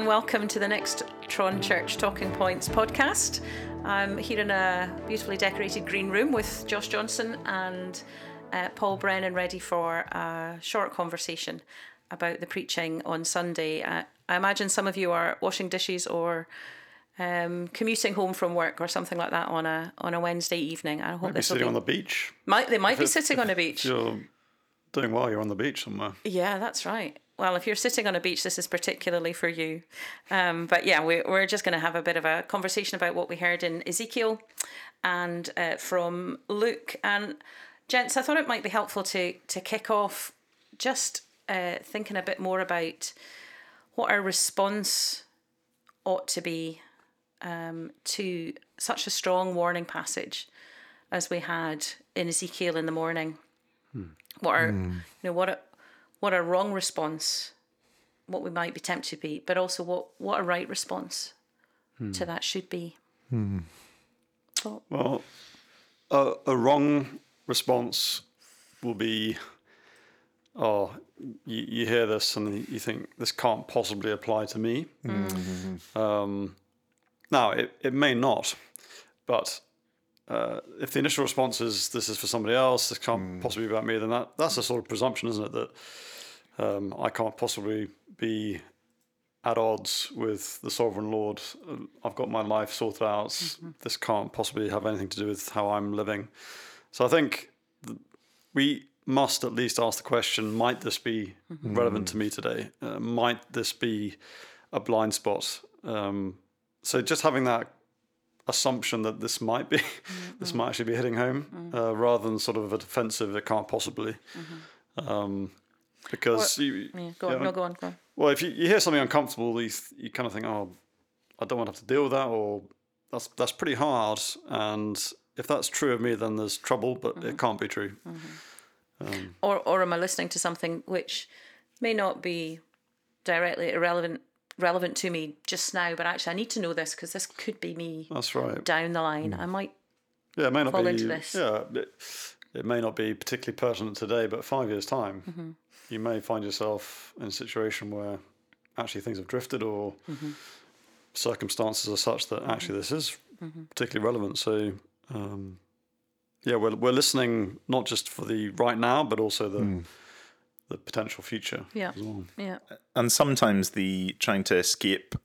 and welcome to the next Tron Church Talking Points podcast. I'm here in a beautifully decorated green room with Josh Johnson and Paul Brennan, ready for a short conversation about the preaching on Sunday. I imagine some of you are washing dishes or commuting home from work or something like that on a Wednesday evening. I hope this will be on the beach. They might be sitting on a beach. You're doing well. You're on the beach somewhere. Yeah, that's right. Well, if you're sitting on a beach, this is particularly for you. But yeah, we're just going to have a bit of a conversation about what we heard in Ezekiel and from Luke. And gents, I thought it might be helpful to kick off just thinking a bit more about what our response ought to be to such a strong warning passage as we had in Ezekiel in the morning. What a wrong response, what we might be tempted to be, but also what a right response to that should be. Well, a wrong response will be, you hear this and you think, this can't possibly apply to me. Now, it may not, but if the initial response is, this is for somebody else, this can't possibly be about me, then that's a sort of presumption, isn't it, that I can't possibly be at odds with the sovereign Lord. I've got my life sorted out. This can't possibly have anything to do with how I'm living. So I think we must at least ask the question, might this be relevant to me today? Might this be a blind spot? So just having that assumption that this might be, this might actually be hitting home, rather than sort of a defensive, it can't possibly. Because go on. Well, if you hear something uncomfortable, you kind of think, oh, I don't want to have to deal with that, or that's pretty hard. And if that's true of me, then there's trouble, but it can't be true. Or am I listening to something which may not be directly relevant to me just now, but actually I need to know this because this could be me. That's right. Down the line. I might fall into this. Yeah, it may not be particularly pertinent today, but 5 years' time, you may find yourself in a situation where actually things have drifted or circumstances are such that actually this is particularly relevant. So, we're listening not just for the right now, but also the potential future as well. Yeah. And sometimes the trying to escape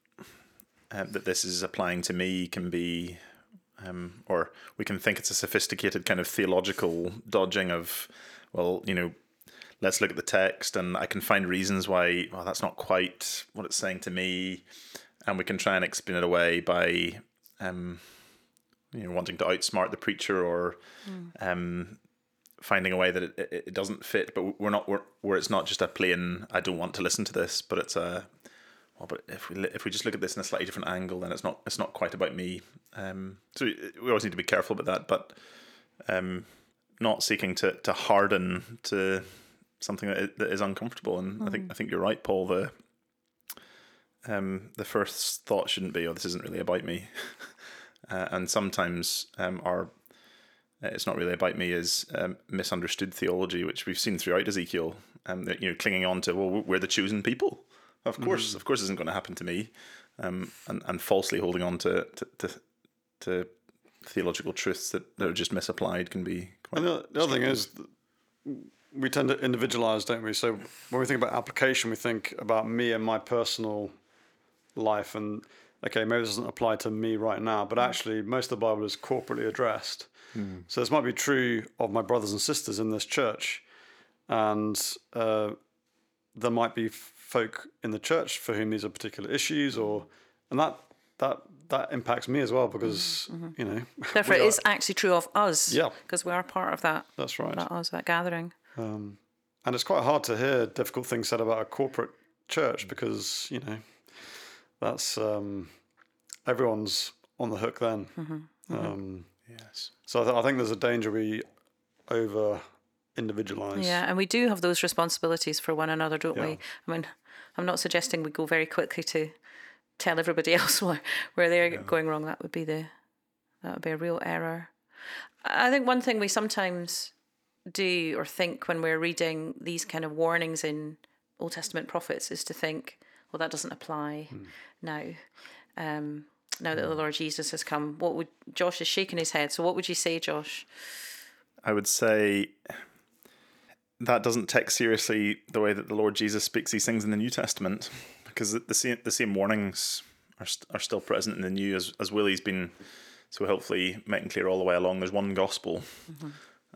that this is applying to me can be, or we can think it's a sophisticated kind of theological dodging of, well, you know, let's look at the text and I can find reasons why, well, that's not quite what it's saying to me. And we can try and explain it away by, wanting to outsmart the preacher or, finding a way that it doesn't fit, but where it's not just a plain I don't want to listen to this, but it's a but if we just look at this in a slightly different angle, then it's not quite about me. So we always need to be careful about that, but not seeking to harden to something that is uncomfortable. And I think you're right, Paul. The first thought shouldn't be, oh, this isn't really about me, and sometimes our it's not really about me is misunderstood theology, which we've seen throughout Ezekiel, and clinging on to, well, we're the chosen people. Of course, isn't going to happen to me, and falsely holding on to theological truths that are just misapplied can be. The other thing is, we tend to individualize, don't we? So when we think about application, we think about me and my personal life, and okay, maybe this doesn't apply to me right now, but actually, most of the Bible is corporately addressed. So this might be true of my brothers and sisters in this church, and there might be folk in the church for whom these are particular issues, and that impacts me as well because therefore it is actually true of us, because we are part of that. That's right, that gathering. And it's quite hard to hear difficult things said about a corporate church because that's everyone's on the hook then. Yes. So I think there's a danger we over-individualise. Yeah, and we do have those responsibilities for one another, don't we? I mean, I'm not suggesting we go very quickly to tell everybody else where they're going wrong. That would be a real error. I think one thing we sometimes do or think when we're reading these kind of warnings in Old Testament prophets is to think, well, that doesn't apply now. Now that the Lord Jesus has come, what would Josh is shaking his head. So what would you say, Josh? I would say that doesn't take seriously the way that the Lord Jesus speaks these things in the New Testament, because the same warnings are still present in the New, as Willie's been so helpfully making clear all the way along. There's one gospel,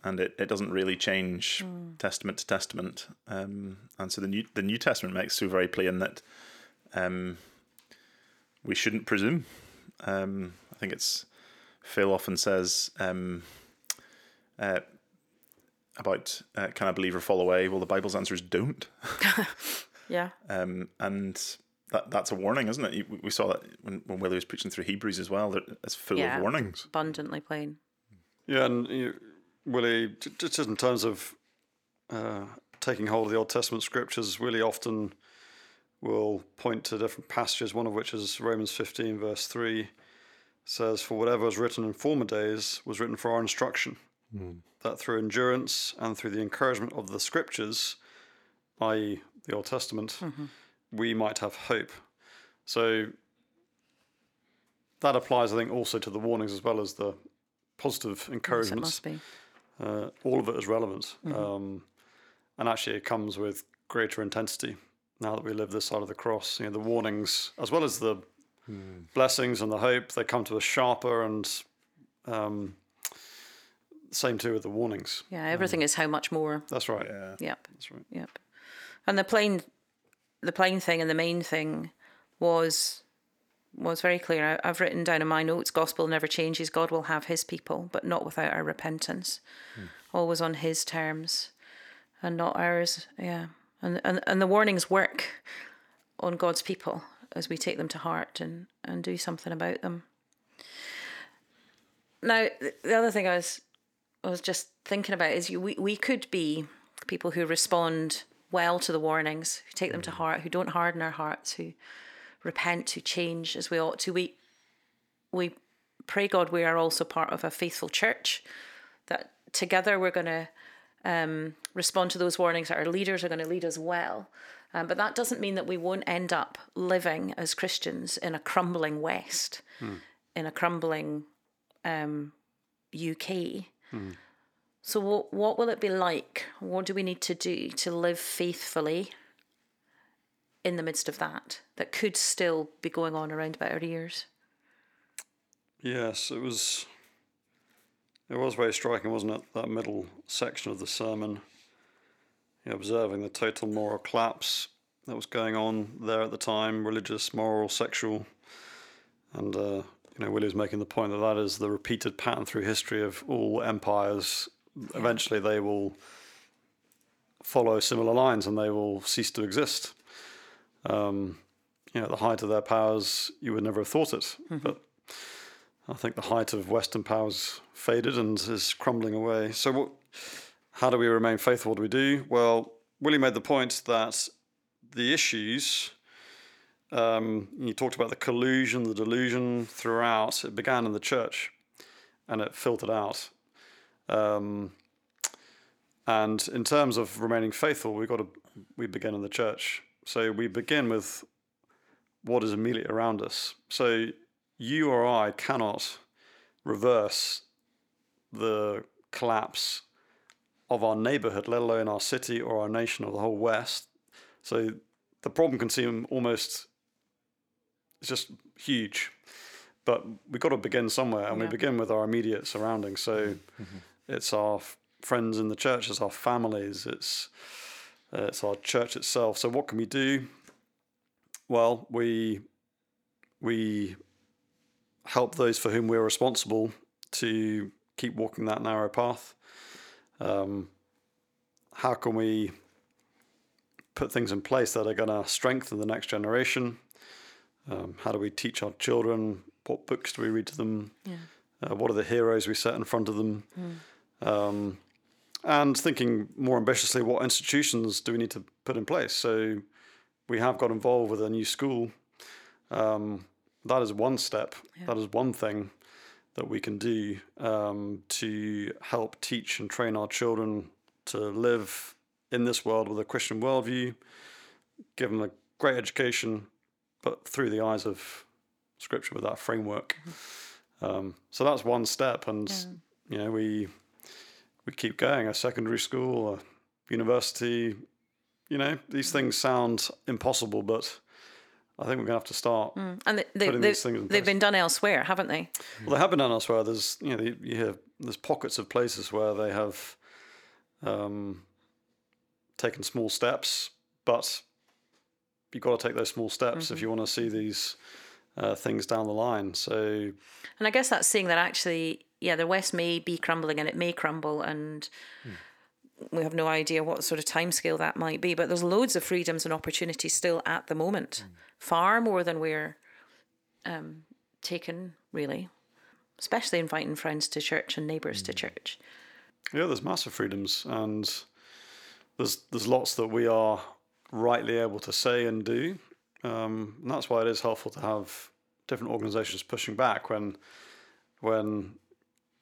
and it doesn't really change testament to testament. And so the New Testament makes so very plain that we shouldn't presume. I think it's Phil often says about can I believe or fall away? Well, the Bible's answer is don't. Yeah. And that's a warning, isn't it? We saw that when Willie was preaching through Hebrews as well. It's full of warnings. Abundantly plain. Yeah, and Willie, just in terms of taking hold of the Old Testament scriptures, Willie often will point to different passages, one of which is Romans 15, verse 3, says, "For whatever was written in former days was written for our instruction, that through endurance and through the encouragement of the scriptures," i.e. the Old Testament, "we might have hope." So that applies, I think, also to the warnings as well as the positive encouragements. Yes, it must be. All of it is relevant. And actually it comes with greater intensity now that we live this side of the cross. You know, the warnings, as well as the blessings and the hope, they come to us sharper, and same too with the warnings. Yeah, everything is how much more. That's right. Yeah. Yep. That's right. Yep. And the plain thing and the main thing was very clear. I've written down in my notes, gospel never changes. God will have his people, but not without our repentance. Always on his terms and not ours. Yeah. And the warnings work on God's people as we take them to heart and do something about them. Now, the other thing I was just thinking about is we could be people who respond well to the warnings, who take them to heart, who don't harden our hearts, who repent, who change as we ought to. We pray, God, we are also part of a faithful church, that together we're going to respond to those warnings, that our leaders are going to lead us well. But that doesn't mean that we won't end up living as Christians in a crumbling West, in a crumbling UK. So what will it be like? What do we need to do to live faithfully in the midst of that could still be going on around about our ears? Yes, it was very striking, wasn't it? That middle section of the sermon, observing the total moral collapse that was going on there at the time, religious, moral, sexual, and Willie was making the point that is the repeated pattern through history of all empires. Eventually they will follow similar lines and they will cease to exist. At the height of their powers, you would never have thought it. But I think the height of Western powers faded and is crumbling away. So how do we remain faithful? What do we do? Well, Willie made the point that the issues... you talked about the collusion, the delusion throughout. It began in the church and it filtered out. And in terms of remaining faithful, we begin in the church. So we begin with what is immediately around us. So you or I cannot reverse the collapse of our neighborhood, let alone our city or our nation or the whole West. So the problem can seem almost... it's just huge, but we've got to begin somewhere, and we begin with our immediate surroundings. So it's our friends in the church, it's our families, it's our church itself. So what can we do? Well, we help those for whom we're responsible to keep walking that narrow path. How can we put things in place that are going to strengthen the next generation? How do we teach our children? What books do we read to them? Yeah. What are the heroes we set in front of them? And thinking more ambitiously, what institutions do we need to put in place? So we have got involved with a new school. That is one step. Yeah. That is one thing that we can do to help teach and train our children to live in this world with a Christian worldview, give them a great education, but through the eyes of Scripture with that framework. So that's one step, and you know, we keep going. A secondary school, a university, you know, these things sound impossible, but I think we're going to have to start. And they've been done elsewhere, haven't they? Well, they have been done elsewhere. There's, you know, you hear there's pockets of places where they have taken small steps, but you've got to take those small steps if you want to see these things down the line. So, and I guess that's seeing that actually, yeah, the West may be crumbling, and it may crumble, and we have no idea what sort of timescale that might be. But there's loads of freedoms and opportunities still at the moment, far more than we're taken, really, especially inviting friends to church and neighbours to church. Yeah, there's massive freedoms, and there's lots that we are rightly able to say and do. And that's why it is helpful to have different organisations pushing back when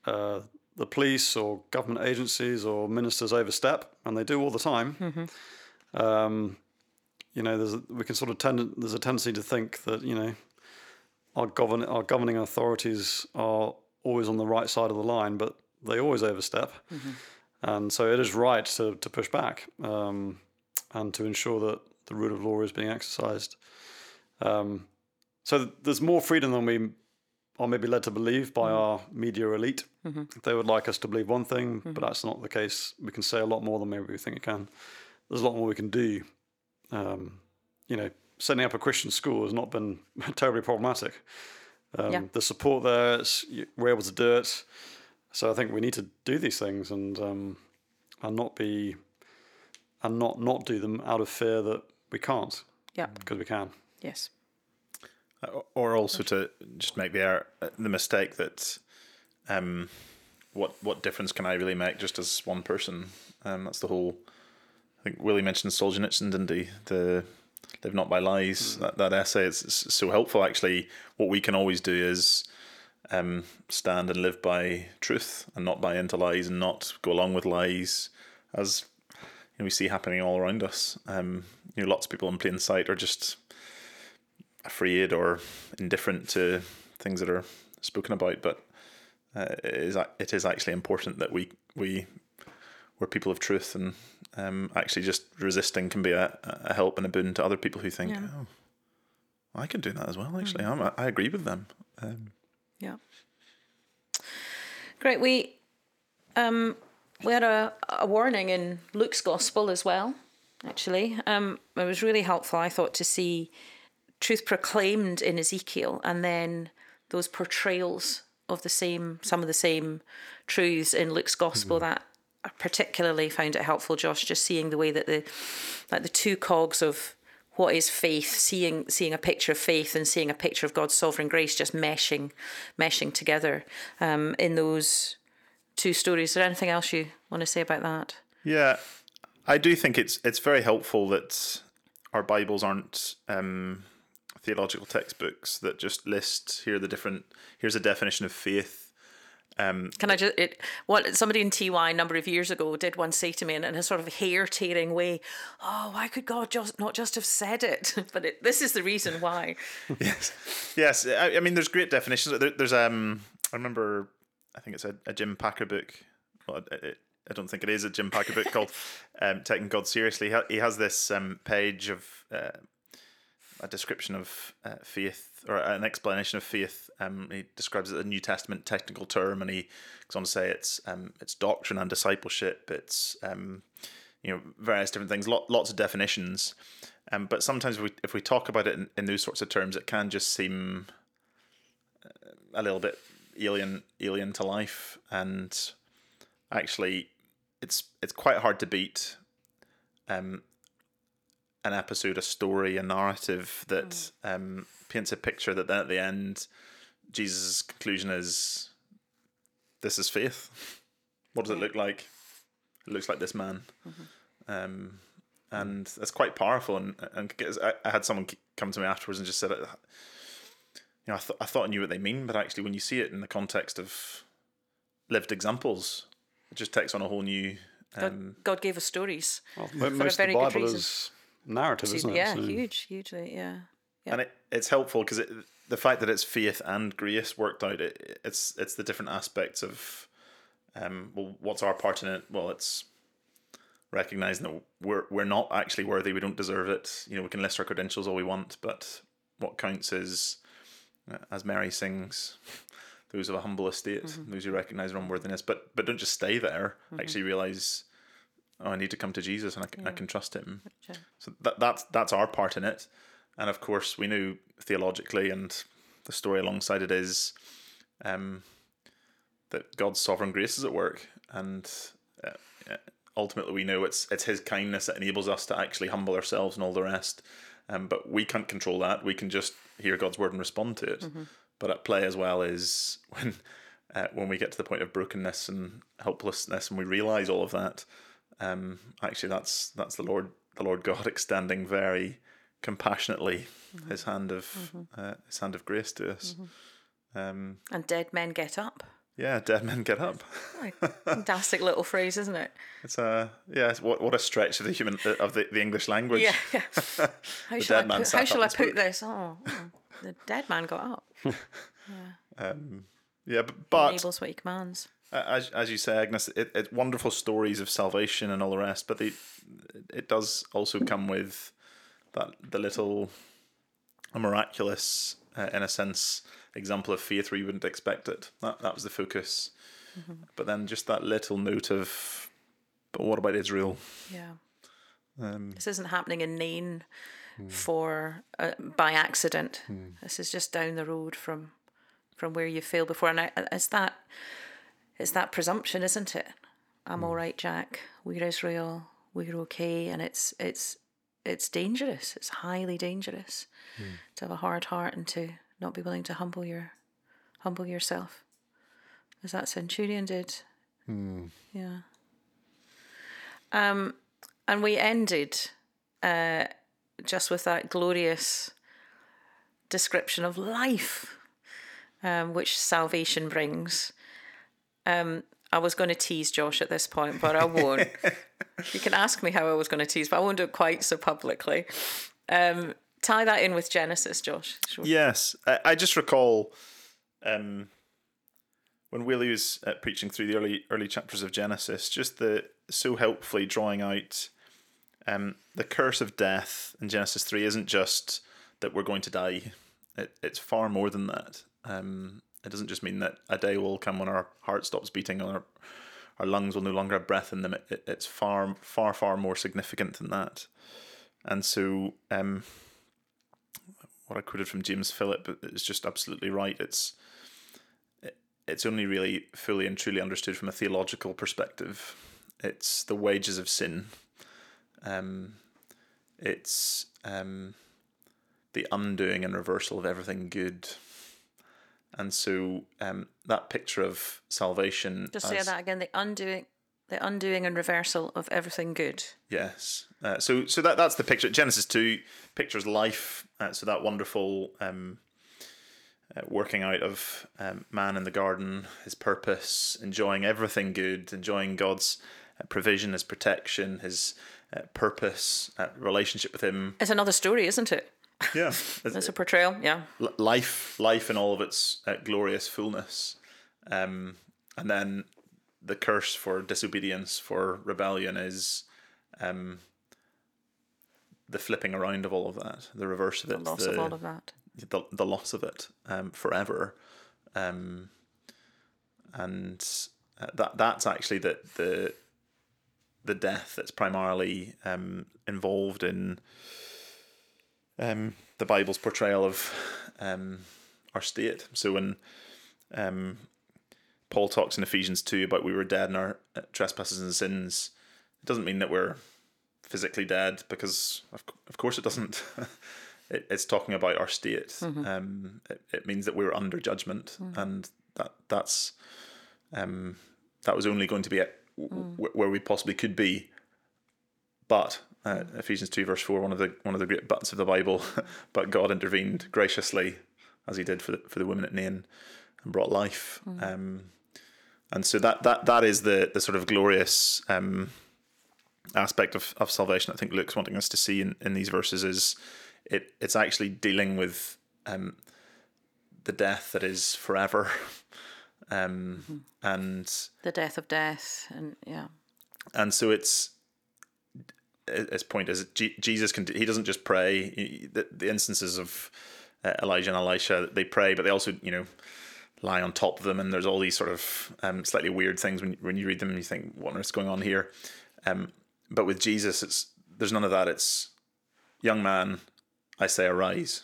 the police or government agencies or ministers overstep, and they do all the time. You know, there's a tendency to think that, you know, our governing authorities are always on the right side of the line, but they always overstep, and so it is right to push back and to ensure that the rule of law is being exercised. So there's more freedom than we are maybe led to believe by our media elite. They would like us to believe one thing, but that's not the case. We can say a lot more than maybe we think it can. There's a lot more we can do. You know, setting up a Christian school has not been terribly problematic. The support there, we're able to do it. So I think we need to do these things and not do them out of fear that we can't. Yeah, because we can. Yes. Or also to just make the mistake that what difference can I really make just as one person? That's the whole... I think Willie mentioned Solzhenitsyn, didn't he? The Live Not By Lies, that essay. It's so helpful, actually. What we can always do is stand and live by truth and not buy into lies and not go along with lies, as you know, we see happening all around us. You know, lots of people in plain sight are just... afraid or indifferent to things that are spoken about, but it is actually important that we're people of truth, and actually just resisting can be a help and a boon to other people who think, oh, I can do that as well. Actually, I agree with them. Great. We had a warning in Luke's gospel as well. Actually, it was really helpful, I thought, to see truth proclaimed in Ezekiel, and then those portrayals of some of the same truths in Luke's gospel. That I particularly found it helpful, Josh, just seeing the way that the two cogs of what is faith, seeing a picture of faith and seeing a picture of God's sovereign grace just meshing together in those two stories. Is there anything else you want to say about that? Yeah, I do think it's very helpful that our Bibles aren't theological textbooks that just list here's a definition of faith. Somebody in TY a number of years ago did one say to me in a sort of hair-tearing way, oh, why could God not just have said it? But this is the reason why. yes. I mean, there's great definitions. There's I remember, I think it's a Jim Packer book. Well, I don't think it is a Jim Packer book called "Taking God Seriously." He has this page of a description of faith, or an explanation of faith. He describes it as a New Testament technical term, and he goes on to say it's doctrine and discipleship. It's you know, various different things, lots of definitions. But sometimes if we talk about it in those sorts of terms, it can just seem a little bit alien to life. And actually, it's quite hard to beat an episode, a story, a narrative that paints a picture that then at the end, Jesus' conclusion is, this is faith. What does it look like? It looks like this man. And that's quite powerful. And I had someone come to me afterwards and just said, you know, I thought I knew what they mean, but actually when you see it in the context of lived examples, it just takes on a whole new... God gave us stories. Well, most of the Bible is narrative, isn't it? Yeah, so. Hugely, yeah. And it's helpful because the fact that it's faith and grace worked out, it's the different aspects of, what's our part in it? Well, it's recognizing that we're not actually worthy, we don't deserve it. You know, we can list our credentials all we want, but what counts is, as Mary sings, those of a humble estate, mm-hmm. those who recognize their unworthiness, but don't just stay there. Mm-hmm. Actually realize, I need to come to Jesus, and I can trust him. Sure. So that's our part in it. And of course, we knew theologically, and the story alongside it is that God's sovereign grace is at work, and ultimately we know it's his kindness that enables us to actually humble ourselves and all the rest. But we can't control that. We can just hear God's word and respond to it. Mm-hmm. But at play as well is when we get to the point of brokenness and helplessness, and we realise all of that. Actually, that's the Lord God extending very compassionately mm-hmm. His hand of grace to us. Mm-hmm. And dead men get up. Yeah, dead men get up. Fantastic little phrase, isn't it? It's what a stretch of the English language. Yeah. How shall I put this? The dead man got up. Yeah. But enables what he commands. As you say, Agnes, it's wonderful stories of salvation and all the rest, but it does also come with a miraculous, in a sense, example of faith where you wouldn't expect it. That was the focus. Mm-hmm. But then just that little note of, but what about Israel? Yeah. This isn't happening in Nain by accident. Mm. This is just down the road from where you failed before. And it's that presumption, isn't it? I'm all right, Jack. We're Israel. We're okay. And it's dangerous. It's highly dangerous to have a hard heart and to not be willing to humble yourself, as that centurion did. Mm. Yeah. And we ended just with that glorious description of life, which salvation brings. I was going to tease Josh at this point, but I won't. You can ask me how I was going to tease, but I won't do it quite so publicly. Tie that in with Genesis, Josh. Sure. Yes. I just recall when Willie was preaching through the early chapters of Genesis, just so helpfully drawing out the curse of death in Genesis 3 isn't just that we're going to die. It's far more than that. It doesn't just mean that a day will come when our heart stops beating and our lungs will no longer have breath in them. It's far, far, far more significant than that. And so what I quoted from James Philip is just absolutely right. It's only really fully and truly understood from a theological perspective. It's the wages of sin. It's the undoing and reversal of everything good. And so that picture of salvation. Just say that again: the undoing and reversal of everything good. Yes. So that's the picture. Genesis 2 pictures life. So that wonderful working out of man in the garden, his purpose, enjoying everything good, enjoying God's provision, his protection, his purpose, relationship with him. It's another story, isn't it? Yeah, that's a portrayal. Yeah, life in all of its glorious fullness, and then the curse for disobedience, for rebellion, is the flipping around of all of that, the reverse of it, the loss of all of that, the loss of it forever, and that's actually the death that's primarily involved in. The Bible's portrayal of our state. So when Paul talks in Ephesians 2 about we were dead in our trespasses and sins, it doesn't mean that we're physically dead, because of course it doesn't. It's talking about our state. Mm-hmm. It means that we were under judgment, and that was only going to be where we possibly could be. But Ephesians 2 verse 4, one of the great buts of the Bible, but God intervened graciously, as he did for the women at Nain, and brought life. And so that is the sort of glorious aspect of salvation I think Luke's wanting us to see in these verses is it's actually dealing with the death that is forever, and the death of death, and so it's his point is Jesus can, he doesn't just pray. The instances of Elijah and Elisha, they pray, but they also lie on top of them, and there's all these sort of slightly weird things when you read them and you think, what on earth's going on here? But with Jesus, there's none of that. It's, young man, I say, arise.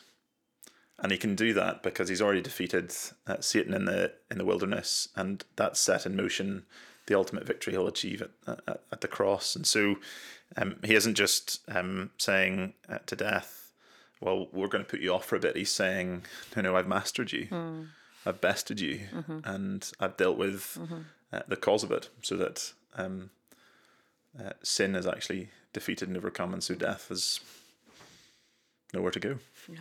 And he can do that because he's already defeated Satan in the wilderness, and that's set in motion the ultimate victory he'll achieve at the cross. And so he isn't just saying to death, well, we're going to put you off for a bit. He's saying, no, I've mastered you. I've bested you, and I've dealt with the cause of it, so that sin is actually defeated and overcome, and so death is nowhere to go. Yeah,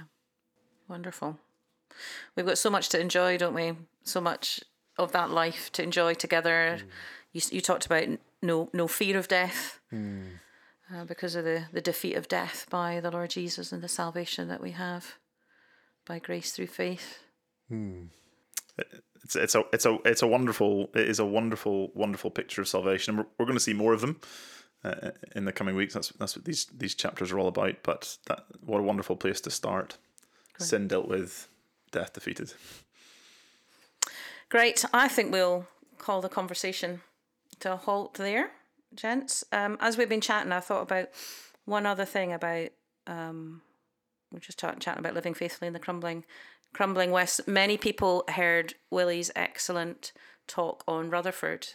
wonderful. We've got so much to enjoy, don't we? So much of that life to enjoy together. You talked about no fear of death, because of the defeat of death by the Lord Jesus and the salvation that we have by grace through faith. It's a wonderful, it is a wonderful picture of salvation, and we're going to see more of them in the coming weeks. That's what these chapters are all about. But what a wonderful place to start. Great. Sin dealt with, death defeated. Great. I think we'll call the conversation to a halt there, gents. As we've been chatting, I thought about one other thing about we're just chatting about living faithfully in the crumbling West. Many people heard Willie's excellent talk on Rutherford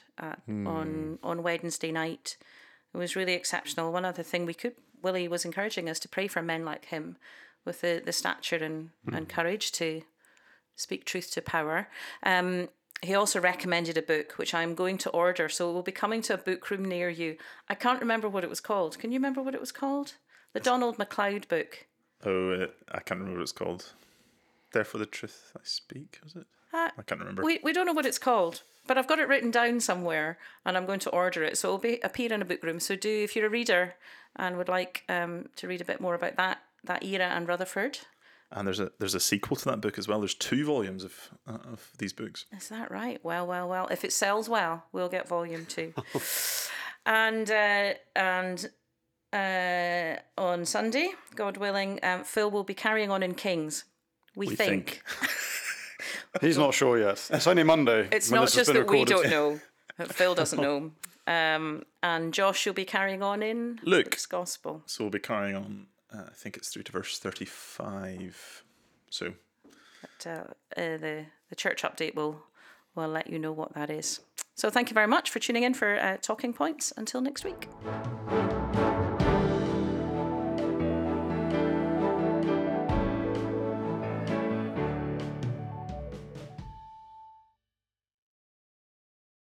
on Wednesday night. It was really exceptional. One other thing Willie was encouraging us to pray for men like him with the stature and courage to speak truth to power. He also recommended a book, which I'm going to order. So it will be coming to a book room near you. I can't remember what it was called. Can you remember what it was called? The Donald MacLeod book. Oh, I can't remember what it's called. Therefore the truth I speak, was it? I can't remember. We don't know what it's called, but I've got it written down somewhere, and I'm going to order it. So it'll appear in a book room. So if you're a reader and would like to read a bit more about that era and Rutherford. And there's a sequel to that book as well. There's 2 volumes of these books. Is that right? Well. If it sells well, we'll get volume 2. and on Sunday, God willing, Phil will be carrying on in Kings. We think. He's not sure yet. It's only Monday. It's not just that recorded. We don't know. Phil doesn't know. And Josh will be carrying on in Luke's Gospel. So we'll be carrying on, I think it's through to verse 35. So the church update will let you know what that is. So thank you very much for tuning in for Talking Points. Until next week.